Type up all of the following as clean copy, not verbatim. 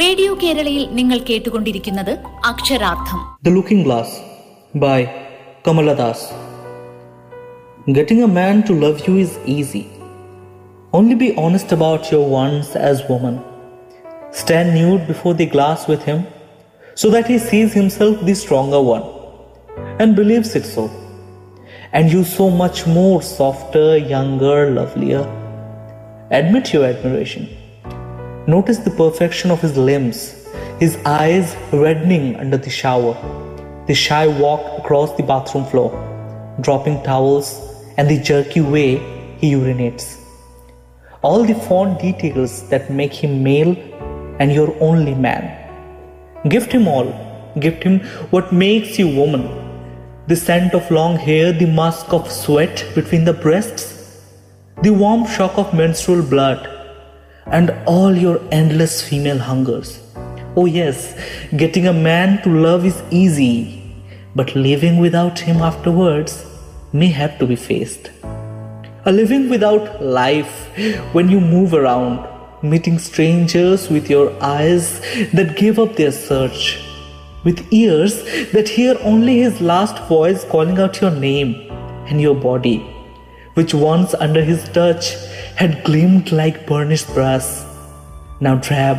Radio കേരളയിൽ നിങ്ങൾ കേട്ടുകൊണ്ടിരിക്കുന്നത് അക്ഷരാർത്ഥം. The looking glass by Kamala Das. Getting a man to love you is easy. Only be honest about your wants as woman. Stand nude before the glass with him so that he sees himself the stronger one and believes it so. And you so much more softer, younger, lovelier. Admit your admiration. Notice the perfection of his limbs, his eyes reddening under the shower, the shy walk across the bathroom floor, dropping towels, and the jerky way he urinates. All the fond details that make him male and your only man. Gift him all. Gift him what makes you woman. The scent of long hair, the musk of sweat between the breasts, the warm shock of menstrual blood, and all your endless female hungers. Oh yes, getting a man to love is easy, but living without him afterwards may have to be faced. A living without life when you move around, meeting strangers with your eyes that give up their search, with ears that hear only his last voice calling out your name, and your body, which once under his touch had gleamed like burnished brass, now drab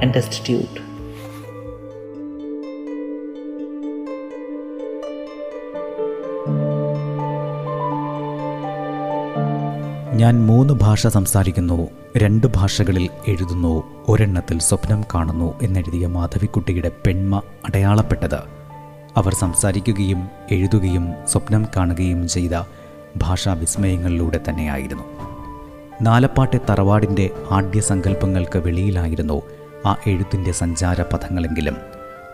and destitute. ഞാൻ 3 ഭാഷ സംസാരിക്കുന്നു, 2 ഭാഷകളിൽ എഴുതുന്നു, ഒരെണ്ണത്തിൽ സ്വപ്നം കാണുന്നു എന്നെഴുതിയ മാധവിക്കുട്ടിയുടെ പെൺമ അടയാളപ്പെട്ടത് അവർ സംസാരിക്കുകയും എഴുതുകയും സ്വപ്നം കാണുകയും ചെയ്ത ഭാഷാവിസ്മയങ്ങളിലൂടെ തന്നെയായിരുന്നു. നാലപ്പാട്ടെ തറവാടിൻ്റെ ആഢ്യസങ്കല്പങ്ങൾക്ക് വെളിയിലായിരുന്നു ആ എഴുത്തിൻ്റെ സഞ്ചാരപഥങ്ങളെങ്കിലും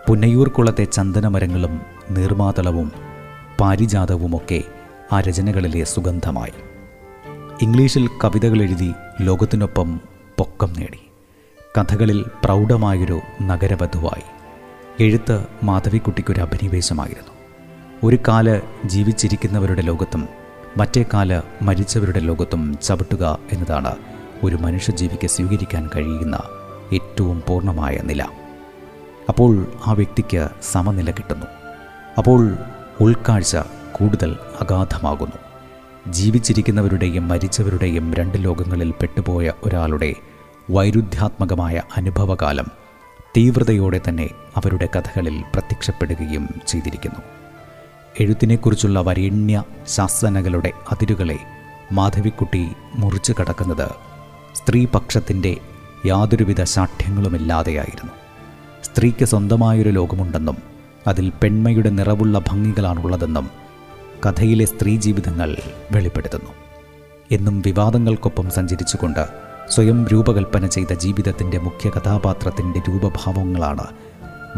പുന്നയൂർക്കുളത്തെ ചന്ദനമരങ്ങളും നീർമാതളവും പാരിജാതവുമൊക്കെ ആ രചനകളിലെ സുഗന്ധമായി. ഇംഗ്ലീഷിൽ കവിതകളെഴുതി ലോകത്തിനൊപ്പം പൊക്കം നേടി. കഥകളിൽ പ്രൗഢമായൊരു നഗരവധുവായി എഴുത്ത് മാധവിക്കുട്ടിക്കൊരു അഭിനിവേശമായിരുന്നു. ഒരു കാല് ജീവിച്ചിരിക്കുന്നവരുടെ ലോകത്തും മറ്റേക്കാല് മരിച്ചവരുടെ ലോകത്തും ചവിട്ടുക എന്നതാണ് ഒരു മനുഷ്യജീവിക്ക് സ്വീകരിക്കാൻ കഴിയുന്ന ഏറ്റവും പൂർണ്ണമായ നില. അപ്പോൾ ആ വ്യക്തിക്ക് സമനില കിട്ടുന്നു. അപ്പോൾ ഉൾക്കാഴ്ച കൂടുതൽ അഗാധമാകുന്നു. ജീവിച്ചിരിക്കുന്നവരുടെയും മരിച്ചവരുടെയും 2 ലോകങ്ങളിൽ പെട്ടുപോയ ഒരാളുടെ വൈരുദ്ധ്യാത്മകമായ അനുഭവകാലം തീവ്രതയോടെ തന്നെ അവരുടെ കഥകളിൽ പ്രത്യക്ഷപ്പെടുകയും ചെയ്തിരിക്കുന്നു. എഴുത്തിനെക്കുറിച്ചുള്ള വരേണ്യ ശാസനകളുടെ അതിരുകളെ മാധവിക്കുട്ടി മുറിച്ചു കടക്കുന്നത് സ്ത്രീപക്ഷത്തിൻ്റെ യാതൊരുവിധ ശാഠ്യങ്ങളുമില്ലാതെയായിരുന്നു. സ്ത്രീക്ക് സ്വന്തമായൊരു ലോകമുണ്ടെന്നും അതിൽ പെൺമയുടെ നിറവുള്ള ഭംഗികളാണുള്ളതെന്നും കഥയിലെ സ്ത്രീജീവിതങ്ങൾ വെളിപ്പെടുത്തുന്നു. എന്നും വിവാദങ്ങൾക്കൊപ്പം സഞ്ചരിച്ചുകൊണ്ട് സ്വയം രൂപകൽപ്പന ചെയ്ത ജീവിതത്തിൻ്റെ മുഖ്യ കഥാപാത്രത്തിൻ്റെ രൂപഭാവങ്ങളാണ്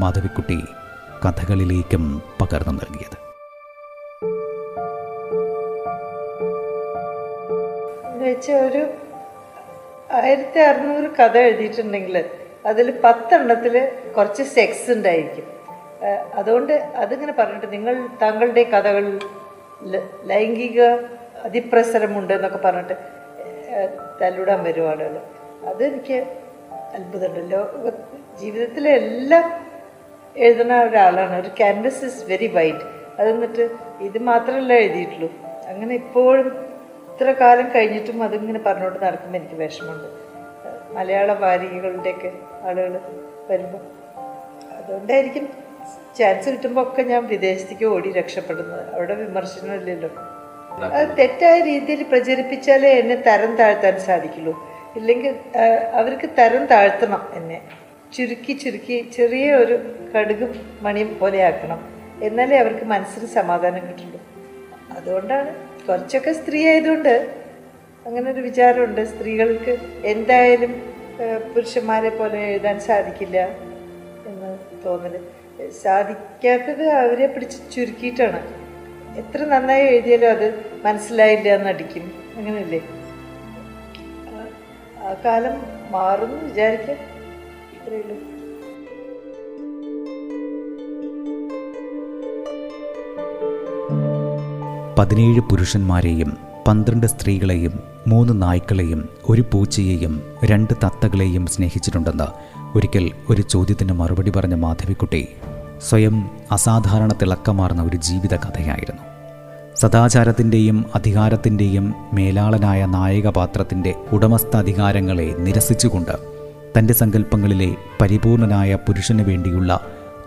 മാധവിക്കുട്ടി കഥകളിലേക്കും പകർന്നു നൽകിയത്. ഒരു 1600 കഥ എഴുതിയിട്ടുണ്ടെങ്കിൽ അതിൽ 10 എണ്ണത്തിൽ കുറച്ച് സെക്സ് ഉണ്ടായിരിക്കും. അതുകൊണ്ട് അതിങ്ങനെ പറഞ്ഞിട്ട് നിങ്ങൾ താങ്കളുടെ കഥകളിൽ ലൈംഗിക അതിപ്രസരമുണ്ടെന്നൊക്കെ പറഞ്ഞിട്ട് തല്ലിടാൻ വരും ആളുകൾ. അതെനിക്ക് അത്ഭുതമുണ്ടല്ലോ. ജീവിതത്തിലെ എല്ലാം എഴുതുന്ന ഒരാളാണ്. ഒരു ക്യാൻവസ് ഇസ് വെരി വൈഡ്. അതെന്നിട്ട് ഇത് മാത്രമല്ല എഴുതിയിട്ടുള്ളൂ. അങ്ങനെ ഇപ്പോഴും ഇത്ര കാലം കഴിഞ്ഞിട്ടും അതിങ്ങനെ പറഞ്ഞുകൊണ്ട് നടക്കുമ്പോൾ എനിക്ക് വിഷമമുണ്ട്. മലയാള വാരികകളുടെയൊക്കെ ആളുകൾ വരുമ്പോൾ അതുകൊണ്ടായിരിക്കും ചാൻസ് കിട്ടുമ്പോൾ ഒക്കെ ഞാൻ വിദേശത്തേക്ക് ഓടി രക്ഷപ്പെടുന്നത്. അവിടെ വിമർശനമില്ലല്ലോ. അത് തെറ്റായ രീതിയിൽ പ്രചരിപ്പിച്ചാലേ എന്നെ തരം താഴ്ത്താൻ സാധിക്കുള്ളൂ. ഇല്ലെങ്കിൽ അവർക്ക് തരം താഴ്ത്തണം, എന്നെ ചുരുക്കി ചുരുക്കി ചെറിയ ഒരു കടുകും മണിയും പോലെ ആക്കണം. എന്നാലേ അവർക്ക് മനസ്സിന് സമാധാനം കിട്ടുള്ളൂ. അതുകൊണ്ടാണ് കുറച്ചൊക്കെ സ്ത്രീ ആയതുകൊണ്ട് അങ്ങനൊരു വിചാരമുണ്ട്. സ്ത്രീകൾക്ക് എന്തായാലും പുരുഷന്മാരെ പോലെ എഴുതാൻ സാധിക്കില്ല എന്ന് തോന്നല്. സാധിക്കാത്തത് അവരെ പിടിച്ച് ചുരുക്കിയിട്ടാണ്. എത്ര നന്നായി എഴുതിയാലും അത് മനസ്സിലായില്ല എന്നടിക്കും. അങ്ങനെയല്ലേ? ആ കാലം മാറുന്നു വിചാരിക്കാം. ഇത്രയുള്ളൂ. പതിനേഴ് പുരുഷന്മാരെയും 12 സ്ത്രീകളെയും 3 നായ്ക്കളെയും 1 പൂച്ചയെയും 2 തത്തകളെയും സ്നേഹിച്ചിട്ടുണ്ടെന്ന് ഒരിക്കൽ ഒരു ചോദ്യത്തിന് മറുപടി പറഞ്ഞ മാധവിക്കുട്ടി സ്വയം അസാധാരണ തിളക്കമാർന്ന ഒരു ജീവിത കഥയായിരുന്നു. സദാചാരത്തിൻ്റെയും അധികാരത്തിൻ്റെയും മേലാളനായ നായകപാത്രത്തിൻ്റെ ഉടമസ്ഥാധികാരങ്ങളെ നിരസിച്ചുകൊണ്ട് തൻ്റെ സങ്കല്പങ്ങളിലെ പരിപൂർണനായ പുരുഷന് വേണ്ടിയുള്ള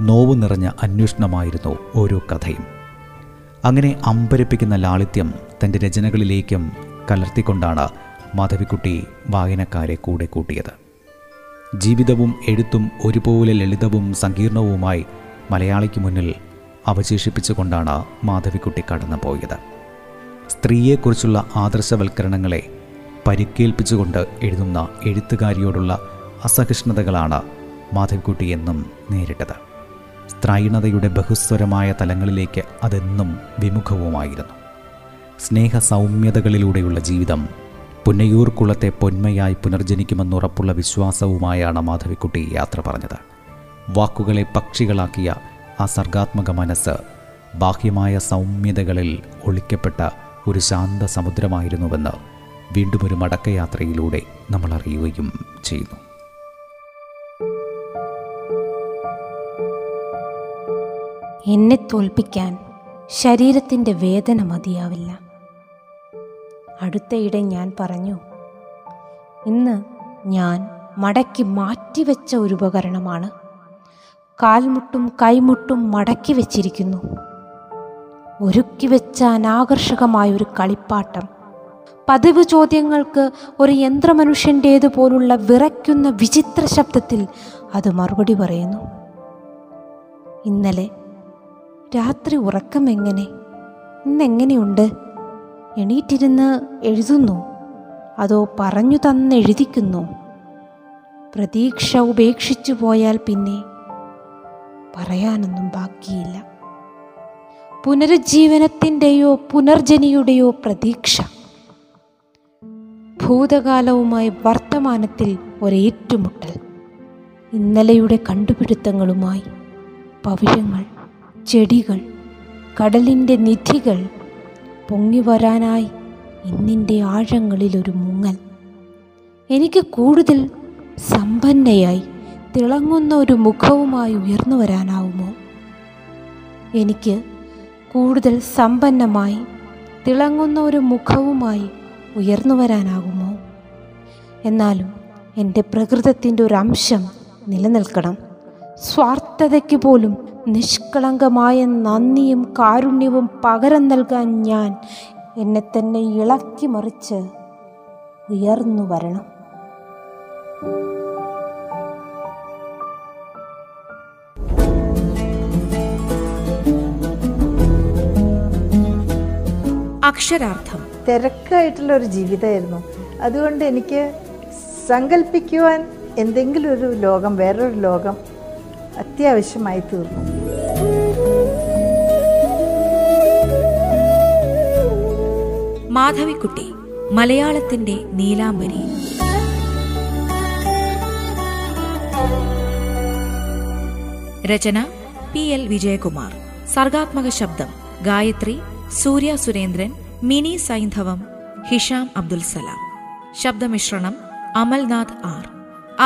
നോവു നിറഞ്ഞ അന്വേഷണമായിരുന്നു ഓരോ കഥയും. അങ്ങനെ അമ്പരപ്പിക്കുന്ന ലാളിത്യം തൻ്റെ രചനകളിലേക്കും കലർത്തിക്കൊണ്ടാണ് മാധവിക്കുട്ടി വായനക്കാരെ കൂടെ കൂട്ടിയത്. ജീവിതവും എഴുത്തും ഒരുപോലെ ലളിതവും സങ്കീർണവുമായി മലയാളിക്ക് മുന്നിൽ അവശേഷിപ്പിച്ചുകൊണ്ടാണ് മാധവിക്കുട്ടി കടന്നുപോയത്. സ്ത്രീയെക്കുറിച്ചുള്ള ആദർശവൽക്കരണങ്ങളെ പരിക്കേൽപ്പിച്ചുകൊണ്ട് എഴുതുന്ന എഴുത്തുകാരിയോടുള്ള അസഹിഷ്ണുതകളാണ് മാധവിക്കുട്ടി എന്നും നേരിട്ടത്. സ്ത്രൈണതയുടെ ബഹുസ്വരമായ തലങ്ങളിലേക്ക് അതെന്നും വിമുഖവുമായിരുന്നു. സ്നേഹസൗമ്യതകളിലൂടെയുള്ള ജീവിതം പുന്നയൂർ കുളത്തെ പൊന്മയായി പുനർജനിക്കുമെന്നുറപ്പുള്ള വിശ്വാസവുമായാണ് മാധവിക്കുട്ടി യാത്ര പറഞ്ഞത്. വാക്കുകളെ പക്ഷികളാക്കിയ ആ സർഗാത്മക മനസ്സ് ബാഹ്യമായ സൗമ്യതകളിൽ ഒളിക്കപ്പെട്ട ഒരു ശാന്ത സമുദ്രമായിരുന്നുവെന്ന് വീണ്ടും ഒരു മടക്കയാത്രയിലൂടെ നമ്മൾ അറിയുകയും ചെയ്യുന്നു. എന്നെ തോൽപ്പിക്കാൻ ശരീരത്തിൻ്റെ വേദന മതിയാവില്ല. അടുത്തയിടെ ഞാൻ പറഞ്ഞു, ഇന്ന് ഞാൻ മടക്കി മാറ്റിവെച്ച ഒരു ഉപകരണമാണ്. കാൽമുട്ടും കൈമുട്ടും മടക്കി വെച്ചിരിക്കുന്നു. ഒരുക്കിവെച്ച അനാകർഷകമായൊരു കളിപ്പാട്ടം, പതിവ് ചോദ്യങ്ങൾക്ക് ഒരു യന്ത്രമനുഷ്യൻ്റേതുപോലുള്ള വിറയ്ക്കുന്ന വിചിത്ര ശബ്ദത്തിൽ അത് മറുപടി പറയുന്നു. ഇന്നലെ രാത്രി ഉറക്കം എങ്ങനെ, ഇന്നെങ്ങനെയുണ്ട്? എണീറ്റിരുന്ന് എഴുതുന്നു, അതോ പറഞ്ഞു തന്നെഴുതിക്കുന്നു? പ്രതീക്ഷ ഉപേക്ഷിച്ചു പോയാൽ പിന്നെ പറയാനൊന്നും ബാക്കിയില്ല. പുനരുജ്ജീവനത്തിൻ്റെയോ പുനർജനിയുടെയോ പ്രതീക്ഷ, ഭൂതകാലവുമായി വർത്തമാനത്തിൽ ഒരേറ്റുമുട്ടൽ, ഇന്നലെയുടെ കണ്ടുപിടുത്തങ്ങളുമായി പവിഴങ്ങൾ, ചെടികൾ, കടലിൻ്റെ നിധികൾ, പൊങ്ങിവരാനായി ഇന്നിൻ്റെ ആഴങ്ങളിലൊരു മുങ്ങൽ. എനിക്ക് കൂടുതൽ സമ്പന്നയായി തിളങ്ങുന്ന ഒരു മുഖവുമായി ഉയർന്നു വരാനാവുമോ? എനിക്ക് കൂടുതൽ സമ്പന്നമായി തിളങ്ങുന്ന ഒരു മുഖവുമായി ഉയർന്നു വരാനാകുമോ? എന്നാലും എൻ്റെ പ്രകൃതത്തിൻ്റെ ഒരു അംശം നിലനിൽക്കണം. സ്വാർത്ഥതയ്ക്ക് പോലും നിഷ്കളങ്കമായ നന്ദിയും കാരുണ്യവും പകരം നൽകാൻ ഞാൻ എന്നെ തന്നെ ഇളക്കി മറിച്ച് ഉയർന്നു വരണം. അക്ഷരാർത്ഥം തിരക്കായിട്ടുള്ള ഒരു ജീവിതമായിരുന്നു. അതുകൊണ്ട് എനിക്ക് സങ്കല്പിക്കുവാൻ എന്തെങ്കിലും ഒരു ലോകം, വേറൊരു ലോകം അത്യാവശ്യമായി തീർന്നു. മാധവിക്കുട്ടി മലയാളത്തിന്റെ നീലാംബരി. രചന പി എൽ വിജയകുമാർ. സർഗാത്മക ശബ്ദം ഗായത്രി, സൂര്യ, സുരേന്ദ്രൻ. മിനി സൈന്ധവം ഹിഷാം അബ്ദുൽസലാം. ശബ്ദമിശ്രണം അമൽ നാഥ് ആർ.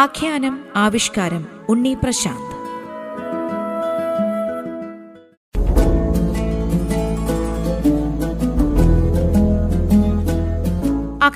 ആഖ്യാനം ആവിഷ്കാരം ഉണ്ണി പ്രശാന്ത്.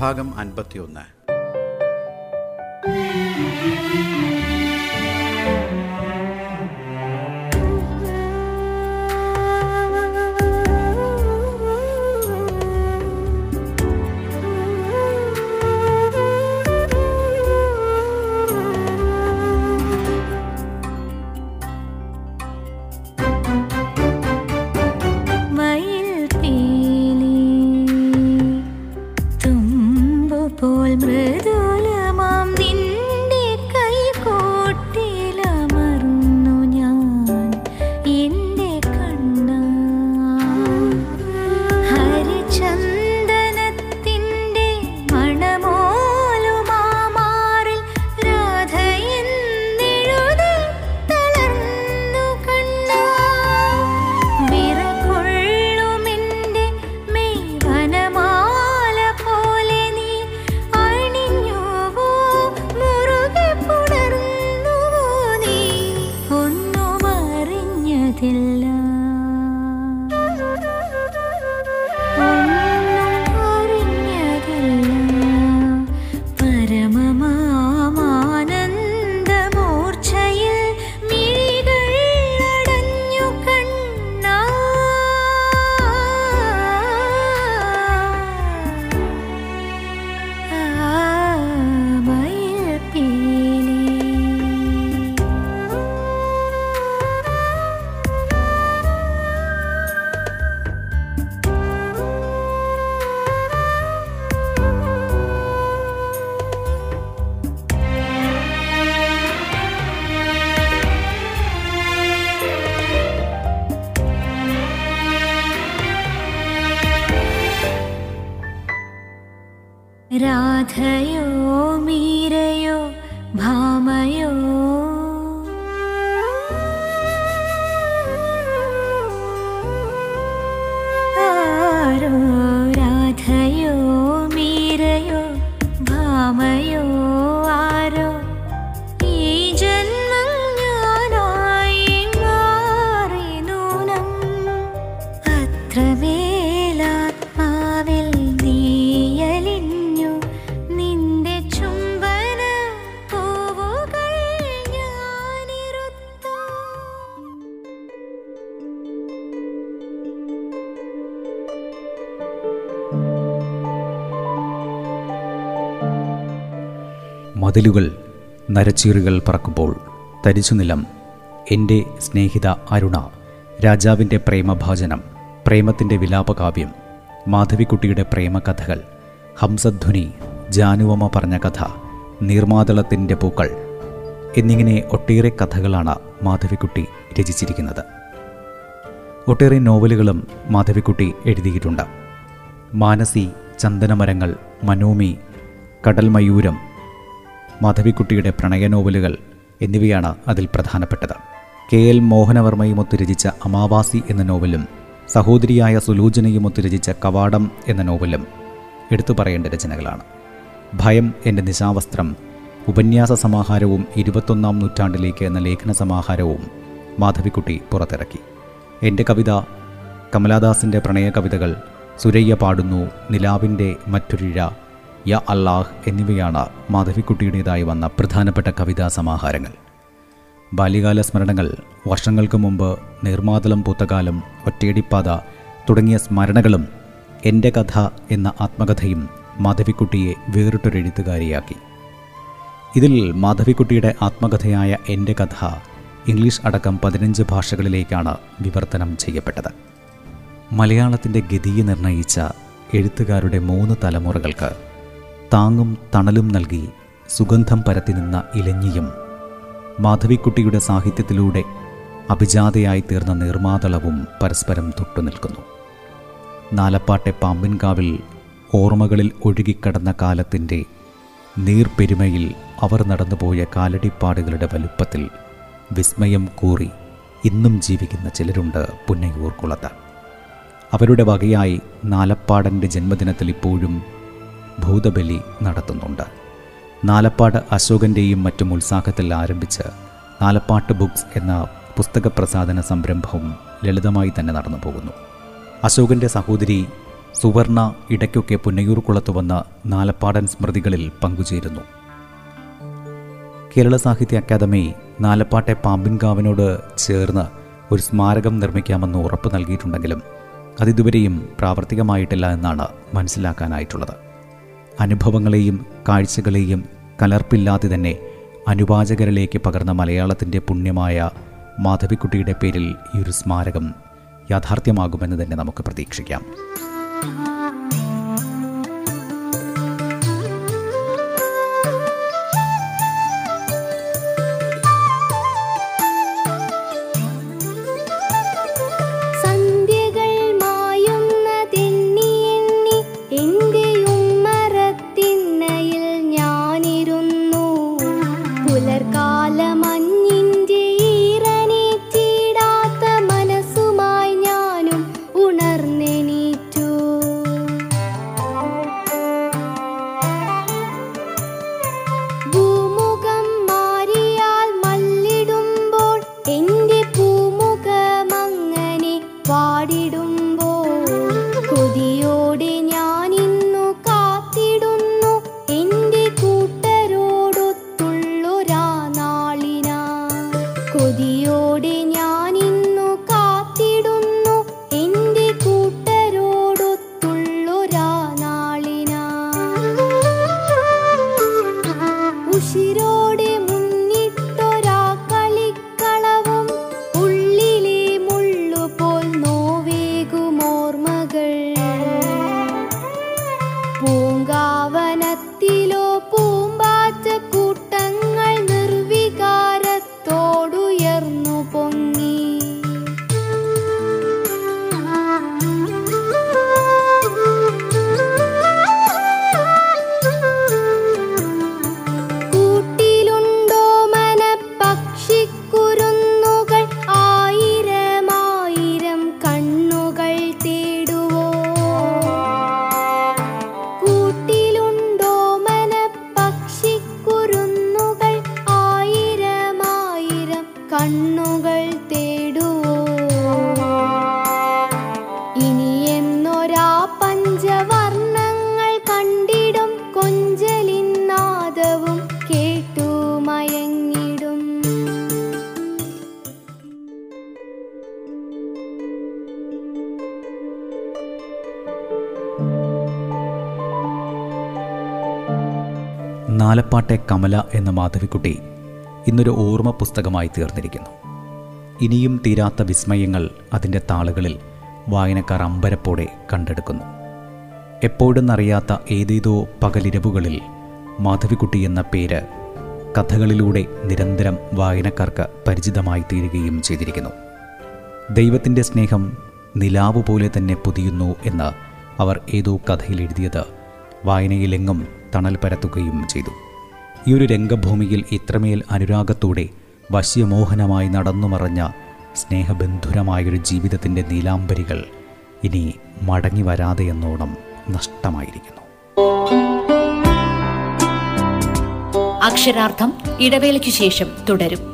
ഭാഗം 51. പോൽ മൃദുലമാം നിന്റെ കൈകോ ഓർക്കില്ല. രാധയോ മീരയോ ഭാമയോ ആരോ, രാധയോ മീരയോ ഭാമയോ ആരോ, ഈ ജന്മം ഞാനായി മാറിനൂനം അത്രമേ. മതിലുകൾ നരച്ചീറുകൾ പറക്കുമ്പോൾ തരിച്ചു നിലം, എൻ്റെ സ്നേഹിത അരുണ, രാജാവിൻ്റെ പ്രേമഭാജനം, പ്രേമത്തിൻ്റെ വിലാപകാവ്യം, മാധവിക്കുട്ടിയുടെ പ്രേമകഥകൾ, ഹംസധ്വനി, ജാനുവമ്മ പറഞ്ഞ കഥ, നീർമാതളത്തിൻ്റെ പൂക്കൾ എന്നിങ്ങനെ ഒട്ടേറെ കഥകളാണ് മാധവിക്കുട്ടി രചിച്ചിരിക്കുന്നത്. ഒട്ടേറെ നോവലുകളും മാധവിക്കുട്ടി എഴുതിയിട്ടുണ്ട്. മാനസി, ചന്ദനമരങ്ങൾ, മനോമി, കടൽമയൂരം, മാധവിക്കുട്ടിയുടെ പ്രണയ നോവലുകൾ എന്നിവയാണ് അതിൽ പ്രധാനപ്പെട്ടത്. കെ എൽ മോഹനവർമ്മയുമൊത്ത് രചിച്ച അമാവാസി എന്ന നോവലും സഹോദരിയായ സുലോചനയുമൊത്ത് രചിച്ച കവാടം എന്ന നോവലും എടുത്തു പറയേണ്ട രചനകളാണ്. ഭയം, എൻ്റെ നിശാവസ്ത്രം, ഉപന്യാസ സമാഹാരവും 21ാം നൂറ്റാണ്ടിലേക്ക് എന്ന ലേഖന സമാഹാരവും മാധവിക്കുട്ടി പുറത്തിറക്കി. എൻ്റെ കവിത, കമലാദാസിൻ്റെ പ്രണയ കവിതകൾ, സുരയ്യ പാടുന്നു, നിലാവിൻ്റെ മറ്റൊരിഴ, യാ അല്ലാഹ് എന്നിവയാണ് മാധവിക്കുട്ടിയുടേതായി വന്ന പ്രധാനപ്പെട്ട കവിതാ സമാഹാരങ്ങൾ. ബാല്യകാല സ്മരണകൾ, വർഷങ്ങൾക്ക് മുമ്പ് നീർമാതളം പൂത്തകാലം, ഒറ്റയടിപ്പാത തുടങ്ങിയ സ്മരണകളും എൻ്റെ കഥ എന്ന ആത്മകഥയും മാധവിക്കുട്ടിയെ വേറിട്ടൊരെഴുത്തുകാരിയാക്കി. ഇതിൽ മാധവിക്കുട്ടിയുടെ ആത്മകഥയായ എൻ്റെ കഥ ഇംഗ്ലീഷ് അടക്കം 15 ഭാഷകളിലേക്കാണ് വിവർത്തനം ചെയ്യപ്പെട്ടത്. മലയാളത്തിൻ്റെ ഗതിയെ നിർണയിച്ച എഴുത്തുകാരുടെ 3 തലമുറകൾക്ക് താങ്ങും തണലും നൽകി സുഗന്ധം പരത്തി നിന്ന ഇലഞ്ഞിയും മാധവിക്കുട്ടിയുടെ സാഹിത്യത്തിലൂടെ അഭിജാതയായി തീർന്ന നീർമാതളവും പരസ്പരം തൊട്ടുനിൽക്കുന്നു. നാലപ്പാട്ടെ പാമ്പിൻകാവിൽ ഓർമ്മകളിൽ ഒഴുകിക്കടന്ന കാലത്തിൻ്റെ നീർപ്പെരുമയിൽ അവർ നടന്നുപോയ കാലടിപ്പാടുകളുടെ വലുപ്പത്തിൽ വിസ്മയം കൂറി ഇന്നും ജീവിക്കുന്ന ചിലരുണ്ട് പുന്നയൂർ കുളത്ത്. അവരുടെ വകയായി നാലപ്പാടൻ്റെ ജന്മദിനത്തിൽ ഇപ്പോഴും ഭൂതബലി നടത്തുന്നുണ്ട്. നാലപ്പാട് അശോകൻ്റെയും മറ്റും ഉത്സാഹത്തിൽ ആരംഭിച്ച് നാലപ്പാട്ട് ബുക്സ് എന്ന പുസ്തക പ്രസാധന സംരംഭവും ലളിതമായി തന്നെ നടന്നു പോകുന്നു. അശോകൻ്റെ സഹോദരി സുവർണ ഇടയ്ക്കൊക്കെ പുന്നയൂർ കുളത്ത് വന്ന് നാലപ്പാടൻ സ്മൃതികളിൽ പങ്കുചേരുന്നു. കേരള സാഹിത്യ അക്കാദമി നാലപ്പാട്ടെ പാമ്പിൻകാവിനോട് ചേർന്ന് ഒരു സ്മാരകം നിർമ്മിക്കാമെന്ന് ഉറപ്പ് നൽകിയിട്ടുണ്ടെങ്കിലും അതിതുവരെയും പ്രാവർത്തികമായിട്ടില്ല എന്നാണ് മനസ്സിലാക്കാനായിട്ടുള്ളത്. അനുഭവങ്ങളെയും കാഴ്ചകളെയും കലർപ്പില്ലാതെ തന്നെ അനുവാചകരിലേക്ക് പകർന്ന മലയാളത്തിൻ്റെ പുണ്യമായ മാധവിക്കുട്ടിയുടെ പേരിൽ ഈ ഒരു സ്മാരകം യാഥാർത്ഥ്യമാകുമെന്ന് തന്നെ നമുക്ക് പ്രതീക്ഷിക്കാം. കൊതിയോടെ ഞാനിന്നു കാത്തിടുന്നു എന്റെ കൂട്ടരോടൊത്തുള്ളൊരാ നാളിനാ. ഉശിരോടെ മുന്നിട്ടൊരാ കളിക്കളവും ഉള്ളിലെ മുള്ളുപോൽ നോവേകുമോർമ്മകൾ. പൂങ്കാവനത്തിലോ പൂമ്പാറ്റ കൂട്ടങ്ങൾ നിർവികാരത്തോടുയർന്നു പൊങ്ങി. കൂട്ടിലുണ്ടോ മനപ്പക്ഷിക്കുരുന്നുകൾ ആയിരമായിരം കണ്ണുകൾ തേടുവോ? കൂട്ടിലുണ്ടോ മനപ്പക്ഷിക്കുരുന്നുകൾ ആയിരമായിരം കണ്ണുകൾ തേടുവോ? ഇനിയെന്നൊരാ പഞ്ചവർണ്ണങ്ങൾ കണ്ടിടും, കൊഞ്ചലിന്നാദവും കേട്ടു മയങ്ങിടും. നാലപ്പാട്ടെ കമല എന്ന മാധവിക്കുട്ടി ഇന്നൊരു ഓർമ്മ പുസ്തകമായി തീർന്നിരിക്കുന്നു. ഇനിയും തീരാത്ത വിസ്മയങ്ങൾ അതിൻ്റെ താളുകളിൽ വായനക്കാർ അമ്പരപ്പോടെ കണ്ടെടുക്കുന്നു. എപ്പോഴെന്നറിയാത്ത ഏതേതോ പകലിരവുകളിൽ മാധവിക്കുട്ടി എന്ന പേര് കഥകളിലൂടെ നിരന്തരം വായനക്കാർക്ക് പരിചിതമായി തീരുകയും ചെയ്തിരിക്കുന്നു. ദൈവത്തിൻ്റെ സ്നേഹം നിലാവ് പോലെ തന്നെ പൊതിയുന്നു എന്ന് അവർ ഏതോ കഥയിൽ എഴുതിയത് വായനയിലെങ്ങും തണൽ പരത്തുകയും ചെയ്തു. ഈ ഒരു രംഗഭൂമിയിൽ ഇത്രമേൽ അനുരാഗത്തോടെ വശ്യമോഹനമായി നടന്നുമറഞ്ഞ സ്നേഹബന്ധുരമായൊരു ജീവിതത്തിൻ്റെ നീലാംബരികൾ ഇനി മടങ്ങി വരാതെ എന്നോണം നഷ്ടമായിരിക്കുന്നു. അക്ഷരാർത്ഥം ഇടവേളയ്ക്കു ശേഷം തുടരും.